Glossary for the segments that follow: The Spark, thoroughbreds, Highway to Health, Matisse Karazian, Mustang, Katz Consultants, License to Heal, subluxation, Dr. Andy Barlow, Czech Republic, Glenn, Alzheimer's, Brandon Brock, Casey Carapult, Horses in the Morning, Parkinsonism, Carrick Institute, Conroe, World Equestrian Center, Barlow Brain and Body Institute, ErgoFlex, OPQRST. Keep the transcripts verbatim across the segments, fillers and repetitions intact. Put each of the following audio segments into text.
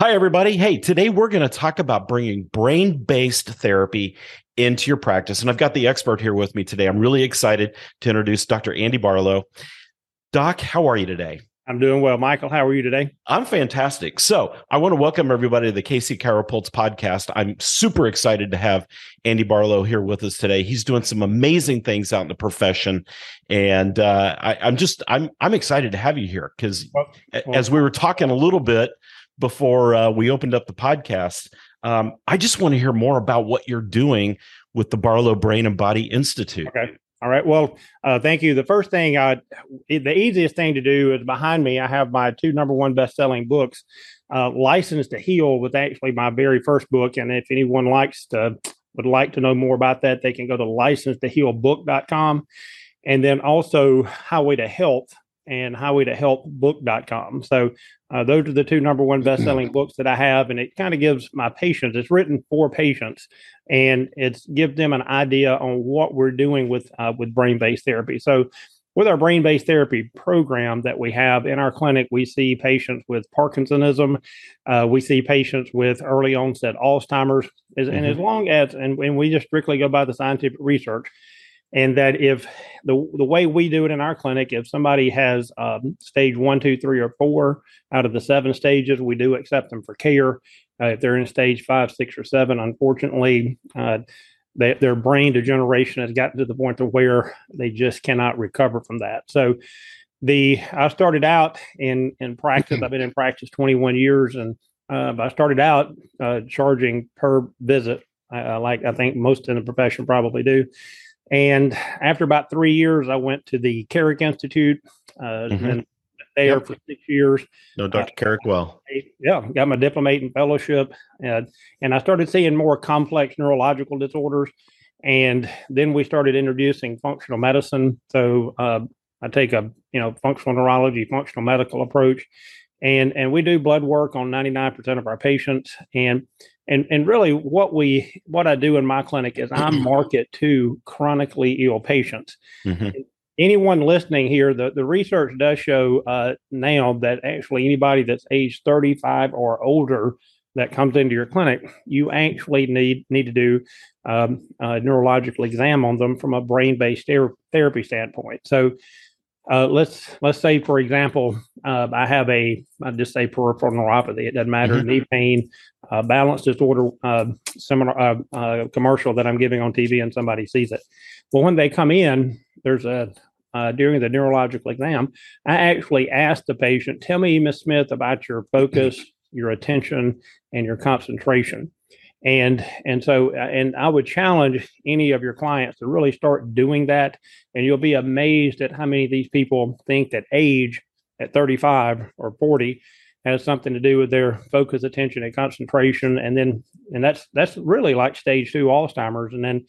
Hi, everybody. Hey, today we're going to talk about bringing brain-based therapy into your practice. And I've got the expert here with me today. I'm really excited to introduce Doctor Andy Barlow. Doc, how are you today? I'm doing well. Michael, how are you today? I'm fantastic. So I want to welcome everybody to the Casey Carapult's podcast. I'm super excited to have Andy Barlow here with us today. He's doing some amazing things out in the profession. And uh, I, I'm just, I'm, I'm excited to have you here because well, well, as we were talking a little bit before uh, we opened up the podcast, um, I just want to hear more about what you're doing with the Barlow Brain and Body Institute. Okay. All right. Well, uh, thank you. The first thing, I, the easiest thing to do is behind me, I have my two number one best-selling books. Uh, License to Heal was actually my very first book. And if anyone likes to, would like to know more about that, they can go to license to heal book dot com. And then also Highway to Health and highway to health book dot com. So uh, those are the two number one best-selling books that I have. And it kind of gives my patients, it's written for patients, and it's gives them an idea on what we're doing with uh, with brain-based therapy. So with our brain-based therapy program that we have in our clinic, we see patients with Parkinsonism. Uh, we see patients with early onset Alzheimer's. And mm-hmm. as long as, and, and we just strictly go by the scientific research, and that if the the way we do it in our clinic, if somebody has um, stage one, two, three, or four out of the seven stages, we do accept them for care. Uh, if they're in stage five, six, or seven, unfortunately, uh, they, their brain degeneration has gotten to the point to where they just cannot recover from that. So the I started out in, in practice. I've been in practice twenty-one years, and uh, I started out uh, charging per visit, uh, like I think most in the profession probably do. And after about three years, I went to the Carrick Institute, uh, mm-hmm. and there yep. for six years. No, Doctor Uh, Carrick, well. Yeah, got my diplomate and fellowship, and, and I started seeing more complex neurological disorders, and then we started introducing functional medicine. So uh, I take a you know functional neurology, functional medical approach, and and we do blood work on ninety-nine percent of our patients, and. And and really what we what I do in my clinic is I market to chronically ill patients. Mm-hmm. Anyone listening here, the, the research does show uh, now that actually anybody that's age thirty-five or older that comes into your clinic, you actually need need to do um, a neurological exam on them from a brain-based ther- therapy standpoint. So Uh, let's let's say, for example, uh, I have a, I just say peripheral neuropathy. It doesn't matter. Mm-hmm. Knee pain, uh, balance disorder, uh, seminar, uh, uh, commercial that I'm giving on T V, and somebody sees it. Well, when they come in, there's a uh, during the neurological exam, I actually ask the patient, "Tell me, Miz Smith, about your focus, your attention, and your concentration." And and so and I would challenge any of your clients to really start doing that. And you'll be amazed at how many of these people think that age at thirty-five or forty has something to do with their focus, attention, and concentration. And then and that's that's really like stage two Alzheimer's. And then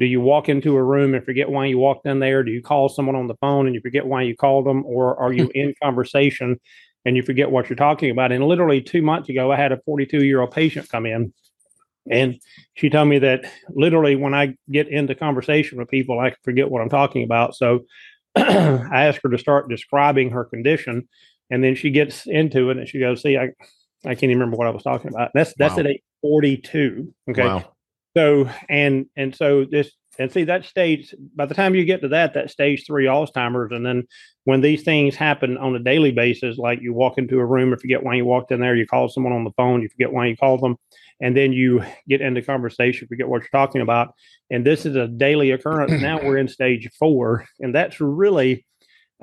do you walk into a room and forget why you walked in there? Do you call someone on the phone and you forget why you called them? Or are you in conversation and you forget what you're talking about? And literally two months ago, I had a forty-two-year-old patient come in. And she told me that literally when I get into conversation with people, I forget what I'm talking about. So I asked her to start describing her condition, and then she gets into it and she goes, "See, I, I can't even remember what I was talking about." That's that's wow. At age forty-two. Okay. Wow. So and and so this and see that stage. By the time you get to that, that stage three Alzheimer's, and then when these things happen on a daily basis, like you walk into a room, if you forget why you walked in there, you call someone on the phone, you forget why you called them. And then you get into conversation, forget what you're talking about. And this is a daily occurrence. Now we're in stage four, and that's really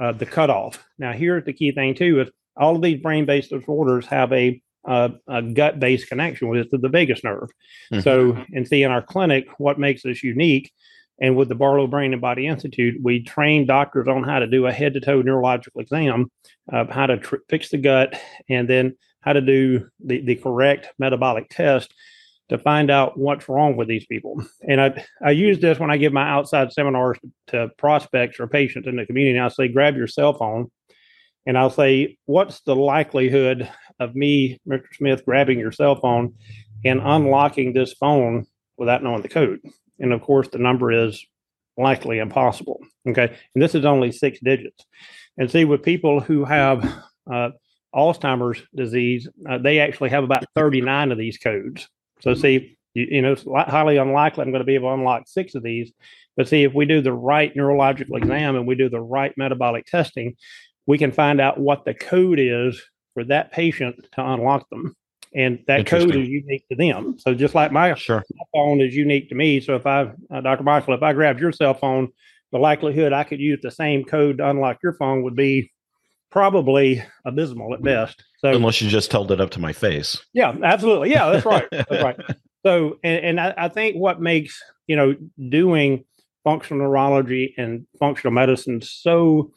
uh, the cutoff. Now, here's the key thing, too, is all of these brain-based disorders have a, uh, a gut-based connection with it to the vagus nerve. Mm-hmm. So, and see, in our clinic, what makes us unique, and with the Barlow Brain and Body Institute, we train doctors on how to do a head-to-toe neurological exam, uh, how to tr- fix the gut, and then how to do the, the correct metabolic test to find out what's wrong with these people. And I, I use this when I give my outside seminars to prospects or patients in the community. I'll say, grab your cell phone, and I'll say, what's the likelihood of me, Mister Smith, grabbing your cell phone and unlocking this phone without knowing the code? And of course, the number is likely impossible. Okay. And this is only six digits. And see, with people who have uh, Alzheimer's disease, uh, they actually have about thirty-nine of these codes. So see, you, you know, it's highly unlikely I'm going to be able to unlock six of these. But see, if we do the right neurological exam and we do the right metabolic testing, we can find out what the code is for that patient to unlock them. And that code is unique to them. So just like my, sure. my phone is unique to me. So if I, uh, Doctor Marshall, if I grabbed your cell phone, the likelihood I could use the same code to unlock your phone would be probably abysmal at best. So unless you just held it up to my face. Yeah, absolutely. Yeah, that's right. That's right. So, and, and I, I think what makes, you know, doing functional neurology and functional medicine so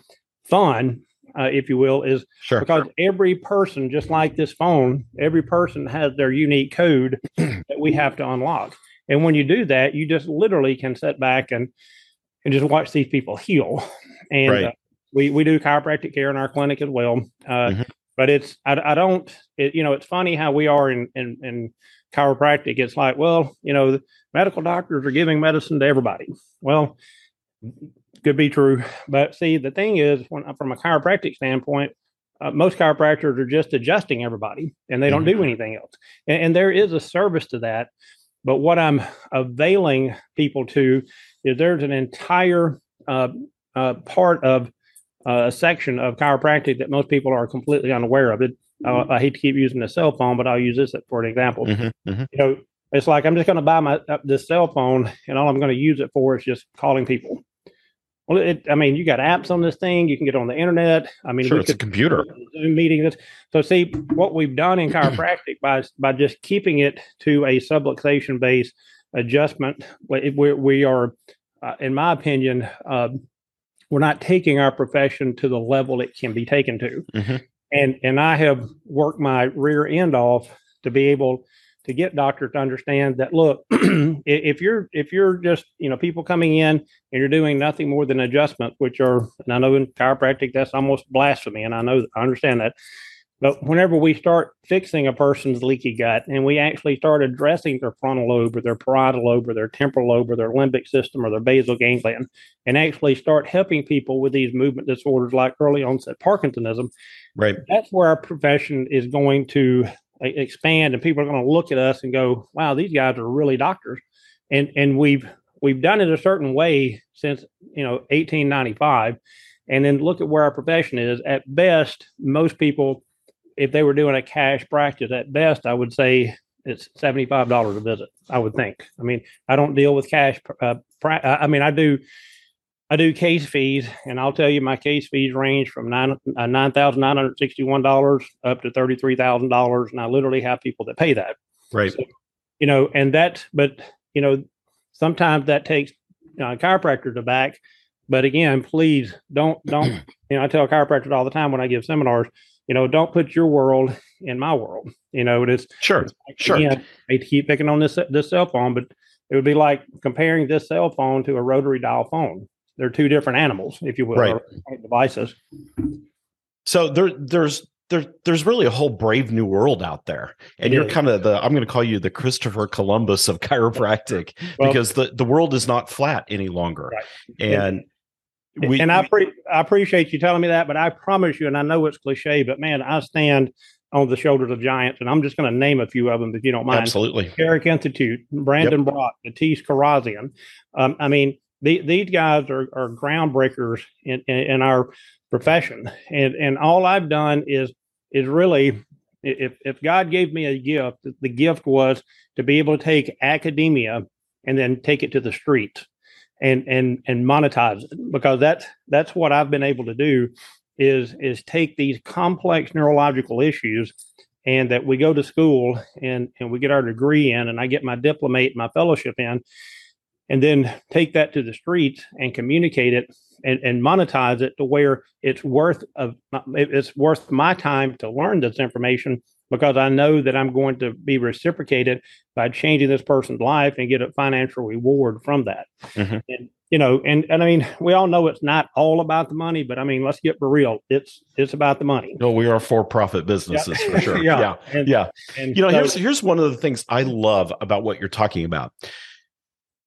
fun, Uh, if you will, is sure. because every person, just like this phone, every person has their unique code that we have to unlock. And when you do that, you just literally can sit back and, and just watch these people heal. And right. uh, we, we do chiropractic care in our clinic as well. Uh, mm-hmm. But it's, I, I don't, it, you know, it's funny how we are in, in, in chiropractic. It's like, well, you know, the medical doctors are giving medicine to everybody. Well, could be true. But see, the thing is, when, from a chiropractic standpoint, uh, most chiropractors are just adjusting everybody and they don't mm-hmm. do anything else. And, and there is a service to that. But what I'm availing people to is there's an entire uh, uh, part of uh, a section of chiropractic that most people are completely unaware of. It. Mm-hmm. I, I hate to keep using the cell phone, but I'll use this for an example. Mm-hmm. Mm-hmm. You know, it's like, I'm just going to buy my uh, this cell phone and all I'm going to use it for is just calling people. Well, it, I mean, you got apps on this thing. You can get on the internet. I mean, sure, it's a computer Zoom meeting. So see what we've done in chiropractic by by just keeping it to a subluxation based adjustment. We we are, uh, in my opinion, uh, we're not taking our profession to the level it can be taken to. Mm-hmm. And and I have worked my rear end off to be able to get doctors to understand that, look, if you're if you're just, you know, people coming in and you're doing nothing more than adjustments, which are, and I know in chiropractic, that's almost blasphemy. And I know, I understand that. But whenever we start fixing a person's leaky gut and we actually start addressing their frontal lobe or their parietal lobe or their temporal lobe or their limbic system or their basal ganglion, and actually start helping people with these movement disorders like early onset Parkinsonism, right? That's where our profession is going to expand, and people are going to look at us and go, wow, these guys are really doctors. And and we've we've done it a certain way since, you know, eighteen ninety-five. And then look at where our profession is. At best, most people, if they were doing a cash practice, at best, I would say it's seventy-five dollars a visit, I would think. I mean, I don't deal with cash. Uh, pra- I mean, I do I do case fees, and I'll tell you my case fees range from nine uh, nine thousand nine hundred sixty one dollars up to thirty three thousand dollars, and I literally have people that pay that. Right. So, you know, and that's, but you know, sometimes that takes you know, a chiropractor to back. But again, please don't don't you know, I tell chiropractors all the time when I give seminars, you know, don't put your world in my world. You know, it is sure it's like, sure. Again, I hate to keep picking on this this cell phone, but it would be like comparing this cell phone to a rotary dial phone. They're two different animals, if you will, right. or devices. So there, there's there, there's really a whole brave new world out there. And it you're is. kind of the, I'm going to call you the Christopher Columbus of chiropractic, well, because the, the world is not flat any longer. Right. And and, we, and I, pre- I appreciate you telling me that, but I promise you, and I know it's cliche, but man, I stand on the shoulders of giants, and I'm just going to name a few of them, if you don't mind. Absolutely. Carrick Institute, Brandon yep. Brock, Matisse Karazian. Um, I mean, The, these guys are, are groundbreakers in, in, in our profession. And and all I've done is is really, if, if God gave me a gift, the gift was to be able to take academia and then take it to the street and and and monetize it. Because that's that's what I've been able to do is is take these complex neurological issues, and that we go to school and, and we get our degree in, and I get my diplomate, my fellowship in, and then take that to the streets and communicate it and, and monetize it to where it's worth of it's worth my time to learn this information, because I know that I'm going to be reciprocated by changing this person's life and get a financial reward from that. Mm-hmm. And, you know, and, and I mean, we all know it's not all about the money, but I mean, let's get for real. It's, it's about the money. No, we are for-profit businesses yeah. for sure. yeah. Yeah. And, yeah. And you know, so, here's, here's one of the things I love about what you're talking about.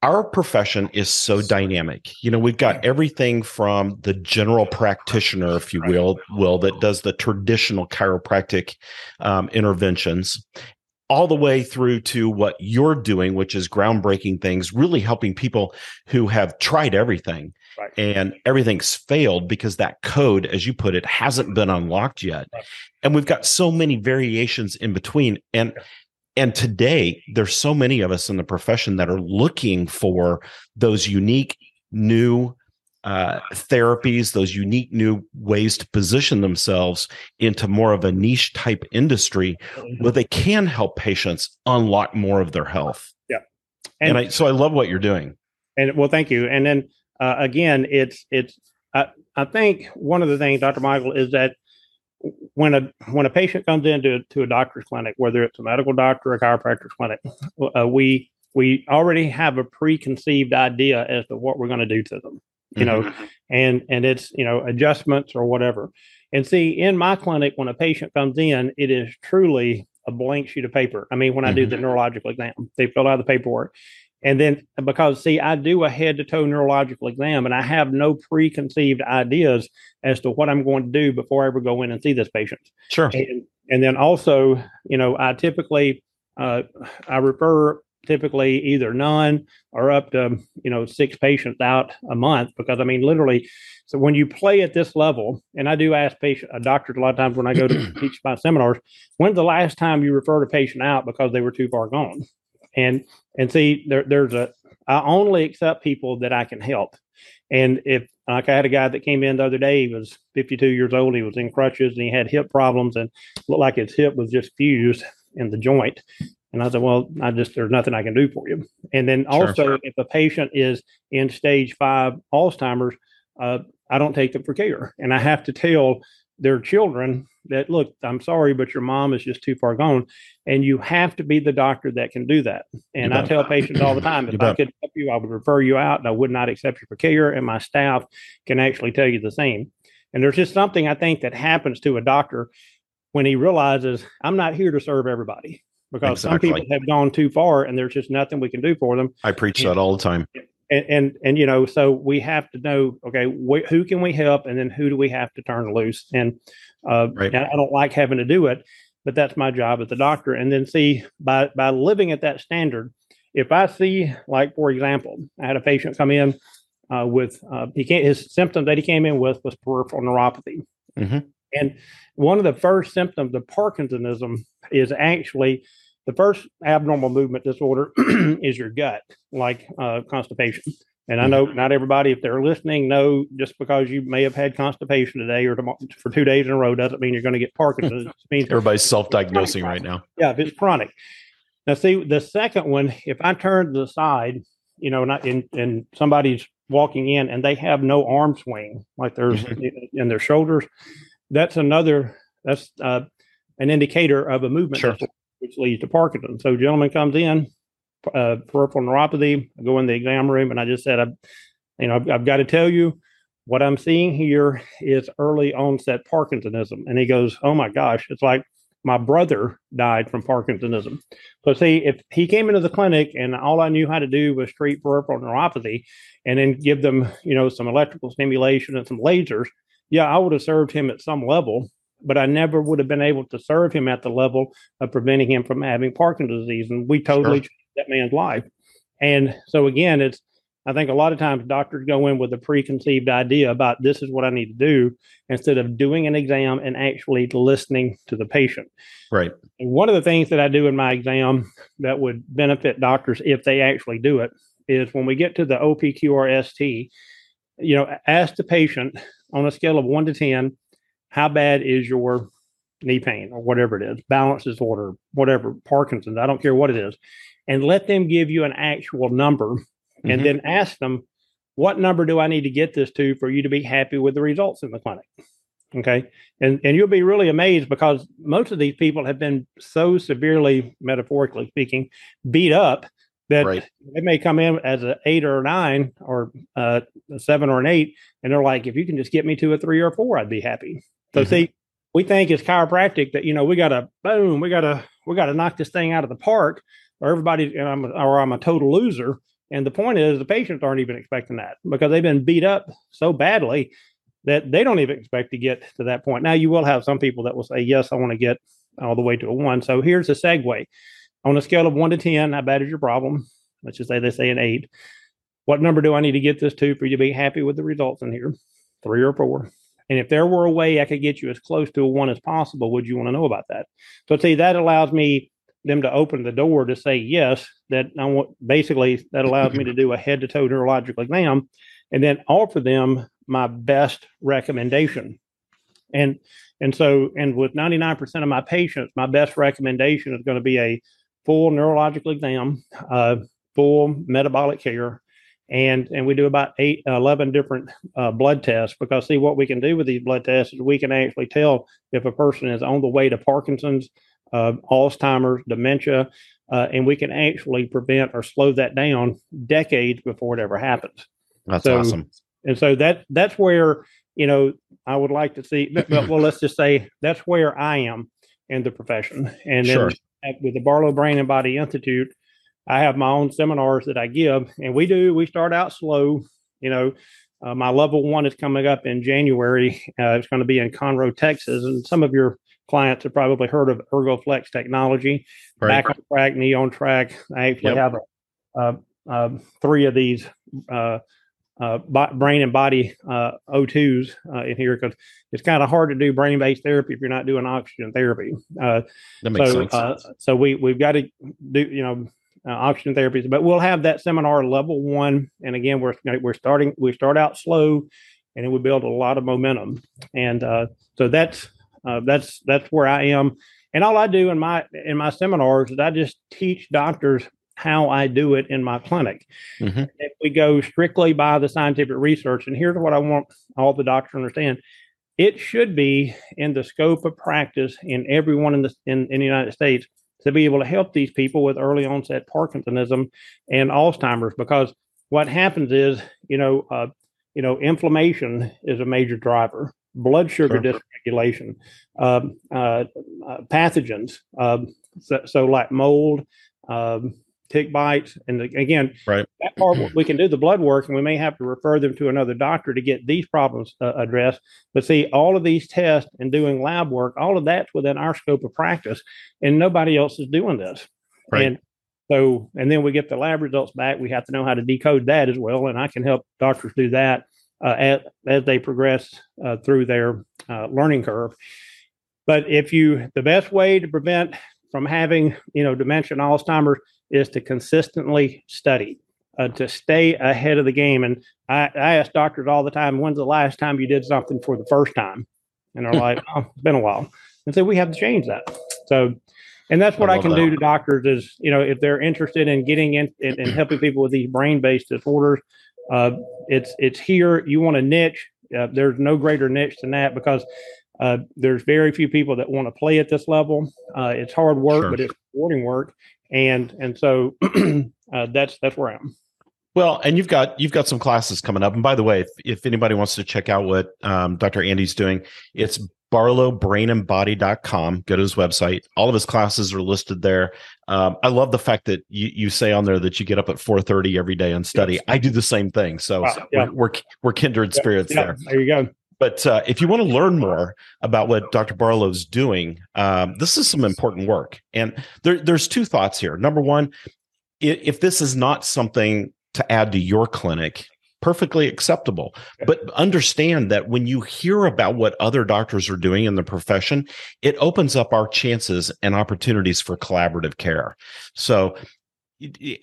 our profession is so dynamic. You know, we've got everything from the general practitioner, if you will, will that does the traditional chiropractic um, interventions, all the way through to what you're doing, which is groundbreaking things, really helping people who have tried everything right. and everything's failed because that code, as you put it, hasn't been unlocked yet. Right. And we've got so many variations in between. And yeah. And today, there's so many of us in the profession that are looking for those unique new uh, therapies, those unique new ways to position themselves into more of a niche type industry where they can help patients unlock more of their health. Yeah, and, and I, so I love what you're doing. And well, thank you. And then uh, again, it's it's I, I think one of the things, Doctor Michael, is that When a when a patient comes into to a doctor's clinic, whether it's a medical doctor or a chiropractor's clinic, uh, we we already have a preconceived idea as to what we're going to do to them, you mm-hmm. know, and and it's, you know, adjustments or whatever. And see, in my clinic, when a patient comes in, it is truly a blank sheet of paper. I mean, when mm-hmm. I do the neurological exam, they fill out the paperwork. And then because, see, I do a head-to-toe neurological exam, and I have no preconceived ideas as to what I'm going to do before I ever go in and see this patient. Sure. And, and then also, you know, I typically, uh, I refer typically either none or up to, you know, six patients out a month, because, I mean, literally, so when you play at this level, and I do ask patient, uh, doctors a lot of times when I go to teach my seminars, when's the last time you referred a patient out because they were too far gone? And and see, there, there's a, I only accept people that I can help. And if, like, I had a guy that came in the other day, he was fifty-two years old, he was in crutches and he had hip problems and looked like his hip was just fused in the joint. And I said, well, I just, there's nothing I can do for you. And then also, sure, sure. if a patient is in stage five Alzheimer's, uh, I don't take them for care. And I have to tell their children that, look, I'm sorry, but your mom is just too far gone. And you have to be the doctor that can do that. And I tell patients all the time, if I could help you, I would refer you out and I would not accept you for care. And my staff can actually tell you the same. And there's just something I think that happens to a doctor when he realizes I'm not here to serve everybody, because exactly. some people have gone too far and there's just nothing we can do for them. I preach and, that all the time. And, and, and, you know, so we have to know, okay, wh- who can we help? And then who do we have to turn loose? And, uh, right. and I don't like having to do it, but that's my job as a doctor. And then see, by, by living at that standard, if I see, like, for example, I had a patient come in uh, with, uh, he can't, his symptom that he came in with was peripheral neuropathy. Mm-hmm. And one of the first symptoms of Parkinsonism is actually the first abnormal movement disorder is your gut, like uh, constipation. And I know not everybody, if they're listening, know just because you may have had constipation today or tomorrow, for two days in a row, doesn't mean you're going to get Parkinson's. It means everybody's self-diagnosing right now. Yeah, if it's chronic. Now, see, the second one, if I turn to the side, you know, and, I, and, and somebody's walking in and they have no arm swing, like there's in their shoulders, that's another, that's uh, an indicator of a movement sure. disorder, which leads to Parkinson's. So a gentleman comes in, uh, peripheral neuropathy, I go in the exam room, and I just said, I, you know, I've, I've got to tell you what I'm seeing here is early onset Parkinsonism. And he goes, oh my gosh, it's like my brother died from Parkinsonism. So see, if he came into the clinic and all I knew how to do was treat peripheral neuropathy and then give them, you know, some electrical stimulation and some lasers, yeah, I would have served him at some level, but I never would have been able to serve him at the level of preventing him from having Parkinson's disease. And we totally sure. changed that man's life. And so again, it's, I think a lot of times doctors go in with a preconceived idea about this is what I need to do instead of doing an exam and actually listening to the patient. Right. And one of the things that I do in my exam that would benefit doctors if they actually do it is when we get to the O P Q R S T, you know, ask the patient on a scale of one to ten, how bad is your knee pain or whatever it is, balance disorder, whatever, Parkinson's, I don't care what it is, and let them give you an actual number mm-hmm. and then ask them, what number do I need to get this to for you to be happy with the results in the clinic? Okay. And, and you'll be really amazed because most of these people have been so severely, metaphorically speaking, beat up that right. they may come in as an eight or a nine or uh, a seven or an eight. And they're like, if you can just get me to a three or a four, I'd be happy. So mm-hmm. see, we think it's chiropractic that, you know, we got to boom, we got to, we got to knock this thing out of the park or everybody, and I'm, or I'm a total loser. And the point is the patients aren't even expecting that because they've been beat up so badly that they don't even expect to get to that point. Now, you will have some people that will say, yes, I want to get all the way to a one. So here's the segue. On a scale of one to ten, how bad is your problem? Let's just say they say an eight. What number do I need to get this to for you to be happy with the results in here? Three or four. And if there were a way I could get you as close to a one as possible, would you want to know about that? So see, that allows me them to open the door to say yes, that I want, basically that allows me to do a head to toe neurological exam and then offer them my best recommendation. And, and so, and with ninety-nine percent of my patients, my best recommendation is going to be a full neurological exam, uh, full metabolic care. And and we do about eight, eleven different uh, blood tests because see what we can do with these blood tests is we can actually tell if a person is on the way to Parkinson's, uh, Alzheimer's, dementia, uh, and we can actually prevent or slow that down decades before it ever happens. That's so awesome. And so that that's where, you know, I would like to see, but, well, let's just say that's where I am in the profession. And then sure. With the Barlow Brain and Body Institute, I have my own seminars that I give, and we do, we start out slow. You know, uh, my level one is coming up in January. Uh, it's going to be in Conroe, Texas. And some of your clients have probably heard of ErgoFlex technology, right. Back on Track, Knee on Track. I actually yep. have a, uh, uh, three of these uh, uh, bo- brain and body uh, O twos uh, in here because it's kind of hard to do brain-based therapy if you're not doing oxygen therapy. Uh, that makes so, sense. Uh, so we, we've got to do, you know, Uh, oxygen therapies, but we'll have that seminar level one. And again, we're, we're starting, we start out slow and then we build a lot of momentum. And, uh, so that's, uh, that's, that's where I am. And all I do in my, in my seminars is I just teach doctors how I do it in my clinic. Mm-hmm. If we go strictly by the scientific research, and here's what I want all the doctors to understand. It should be in the scope of practice in everyone in the, in, in the United States to be able to help these people with early onset Parkinsonism and Alzheimer's, because what happens is, you know, uh, you know, inflammation is a major driver, blood sugar sure. dysregulation, uh, uh, pathogens, uh, so, so like mold, uh, tick bites, and again, right. that part we can do the blood work, and we may have to refer them to another doctor to get these problems uh, addressed. But see, all of these tests and doing lab work, all of that's within our scope of practice, and nobody else is doing this. Right. And so, and then we get the lab results back. We have to know how to decode that as well, and I can help doctors do that uh, as as they progress uh, through their uh, learning curve. But if you, the best way to prevent from having, you know, dementia, Alzheimer's, is to consistently study, uh, to stay ahead of the game. And I, I ask doctors all the time, when's the last time you did something for the first time? And they're like, oh, it's been a while. And so we have to change that. So, and that's what I, I can that. do to doctors is, you know, if they're interested in getting in and in, in helping people with these brain-based disorders, uh, it's, it's here. You want a niche. Uh, there's no greater niche than that because Uh, there's very few people that want to play at this level. Uh, it's hard work, sure. but it's rewarding work, and and so uh, that's that's where I am. Well, and you've got you've got some classes coming up. And by the way, if, if anybody wants to check out what um, Doctor Andy's doing, it's barlow brain and body dot com. Go to his website. All of his classes are listed there. Um, I love the fact that you, you say on there that you get up at four thirty every day and study. Yes. I do the same thing. So, wow. so yeah. we're, we're we're kindred yeah. spirits yeah. there. There you go. But uh, if you want to learn more about what Doctor Barlow's doing, um, this is some important work. And there, there's two thoughts here. Number one, if this is not something to add to your clinic, perfectly acceptable. But understand that when you hear about what other doctors are doing in the profession, it opens up our chances and opportunities for collaborative care. So,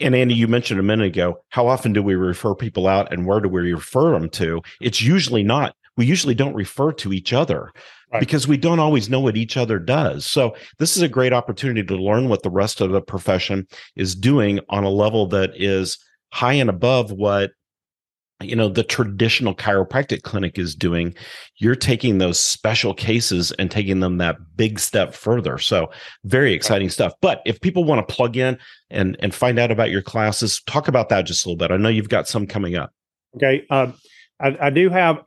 and Andy, you mentioned a minute ago, how often do we refer people out and where do we refer them to? It's usually not. We usually don't refer to each other right. because we don't always know what each other does. So this is a great opportunity to learn what the rest of the profession is doing on a level that is high and above what, you know, the traditional chiropractic clinic is doing. You're taking those special cases and taking them that big step further. So very exciting stuff. But if people want to plug in and, and find out about your classes, talk about that just a little bit. I know you've got some coming up. Okay. Um, I, I do have uh,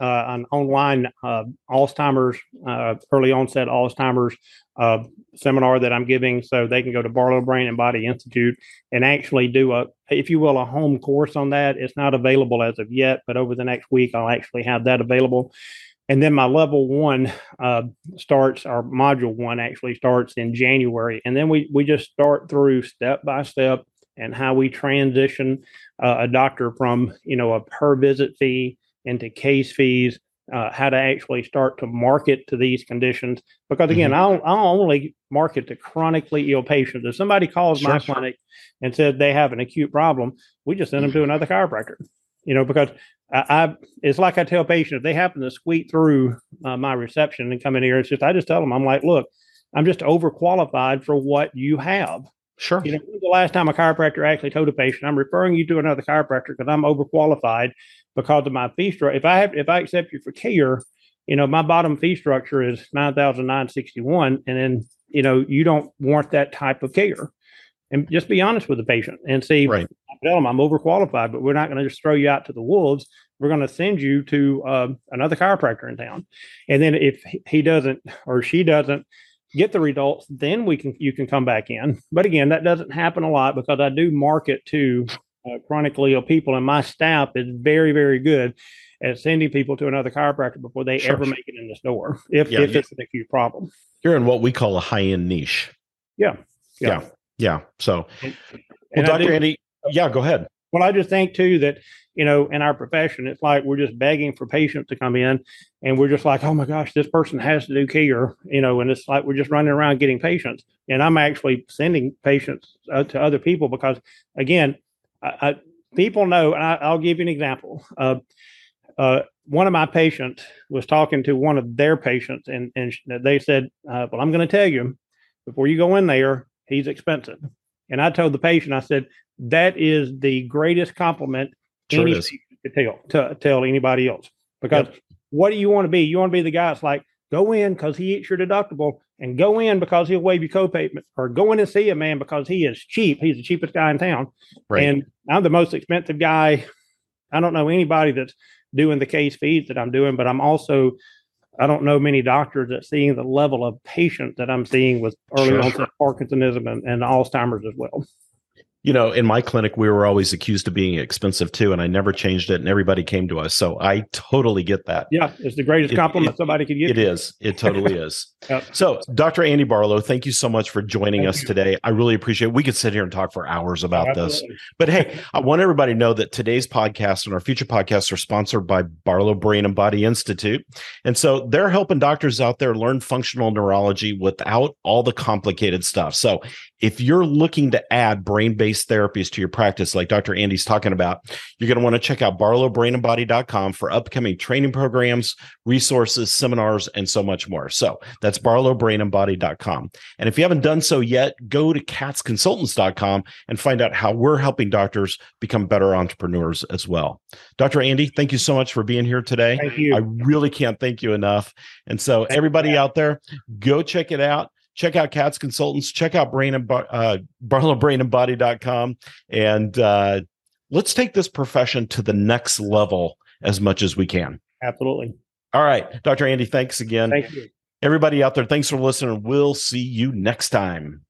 an online uh, Alzheimer's, uh, early onset Alzheimer's uh, seminar that I'm giving. So they can go to Barlow Brain and Body Institute and actually do a, if you will, a home course on that. It's not available as of yet, but over the next week, I'll actually have that available. And then my level one uh, starts, our module one actually starts in January. And then we, we just start through step by step and how we transition uh, a doctor from, you know, a per visit fee into case fees, uh, how to actually start to market to these conditions. Because again, mm-hmm. I'll, I'll only market to chronically ill patients. If somebody calls sure, my sure. clinic and says they have an acute problem, we just send them to another chiropractor. You know, because I, I, it's like I tell patients, if they happen to squeak through uh, my reception and come in here, it's just, I just tell them, I'm like, look, I'm just overqualified for what you have. Sure. You know, when was the last time a chiropractor actually told a patient, I'm referring you to another chiropractor because I'm overqualified because of my fee structure. If I have, if I accept you for care, you know, my bottom fee structure is nine thousand nine hundred sixty-one dollars. And then, you know, you don't want that type of care. And just be honest with the patient and see, right. tell them I'm overqualified, but we're not going to just throw you out to the wolves. We're going to send you to uh, another chiropractor in town. And then if he doesn't or she doesn't get the results, then we can you can come back in. But again, that doesn't happen a lot because I do market to uh, chronically ill people. And my staff is very, very good at sending people to another chiropractor before they sure. ever make it in this door, if, yeah, if it's an acute problem. You're in what we call a high-end niche. Yeah. Yeah. yeah. Yeah. So, well, and Doctor Andy, yeah, go ahead. Well, I just think too that, you know, in our profession, it's like we're just begging for patients to come in and we're just like, oh my gosh, this person has to do care, you know, and it's like we're just running around getting patients. And I'm actually sending patients uh, to other people because, again, I, I, people know, and I, I'll give you an example. Uh, uh, one of my patients was talking to one of their patients and, and they said, uh, well, I'm going to tell you before you go in there, he's expensive. And I told the patient, I said, that is the greatest compliment sure any patient could tell, to, tell anybody else. Because yep. what do you want to be? You want to be the guy that's like, go in because he eats your deductible and go in because he'll waive your copay, or go in and see a man because he is cheap. He's the cheapest guy in town. Right. And I'm the most expensive guy. I don't know anybody that's doing the case fees that I'm doing, but I'm also, I don't know many doctors that seeing the level of patient that I'm seeing with early sure, onset sure. Parkinsonism and, and Alzheimer's as well. You know, in my clinic, we were always accused of being expensive too, and I never changed it, and everybody came to us. So I totally get that. Yeah, it's the greatest it, compliment it, somebody could get. It is. It totally is. Yep. So Doctor Andy Barlow, thank you so much for joining thank us you. today. I really appreciate it. We could sit here and talk for hours about Absolutely. this. But hey, I want everybody to know that today's podcast and our future podcasts are sponsored by Barlow Brain and Body Institute. And so they're helping doctors out there learn functional neurology without all the complicated stuff. So if you're looking to add brain-based therapies to your practice, like Doctor Andy's talking about, you're going to want to check out barlow brain and body dot com for upcoming training programs, resources, seminars, and so much more. So that's barlow brain and body dot com. And if you haven't done so yet, go to katz consultants dot com and find out how we're helping doctors become better entrepreneurs as well. Doctor Andy, thank you so much for being here today. Thank you. I really can't thank you enough. And so everybody out there, go check it out. Check out Katz Consultants. Check out Brain and Bar- uh, barlow brain and body dot com. And uh, let's take this profession to the next level as much as we can. Absolutely. All right. Doctor Andy, thanks again. Thank you. Everybody out there, thanks for listening. We'll see you next time.